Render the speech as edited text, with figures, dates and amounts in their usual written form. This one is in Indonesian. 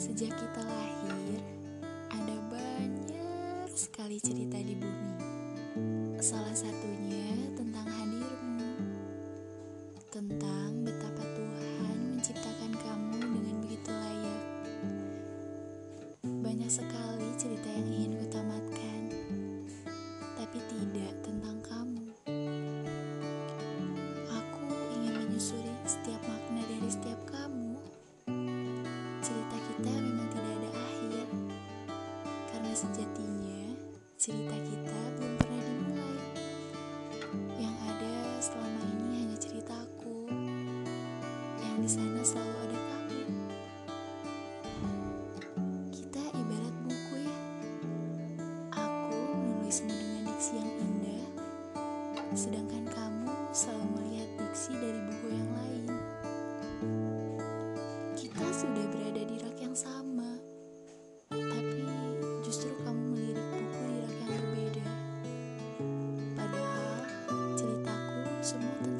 Sejak kita lahir, ada banyak sekali cerita di bumi. Salah satunya tentang hadirmu, tentang betapa Tuhan menciptakan kamu dengan begitu layak. Banyak sekali cerita yang ingin kutamatkan, tapi tidak tentang kamu. Aku ingin menyusuri setiap makna dari setiap kamu. Cerita kita memang tidak ada akhir, karena sejatinya cerita kita belum pernah dimulai. Yang ada selama ini hanya ceritaku, yang di sana selalu ada kamu. Kita ibarat buku ya, aku menulismu dengan diksi yang indah, sedangkan kamu selalu melihat diksi dari buku yang lain. Kita sudah berada di rak yang sama, tapi justru kamu melirik buku di rak yang berbeda. Padahal ceritaku semua tentang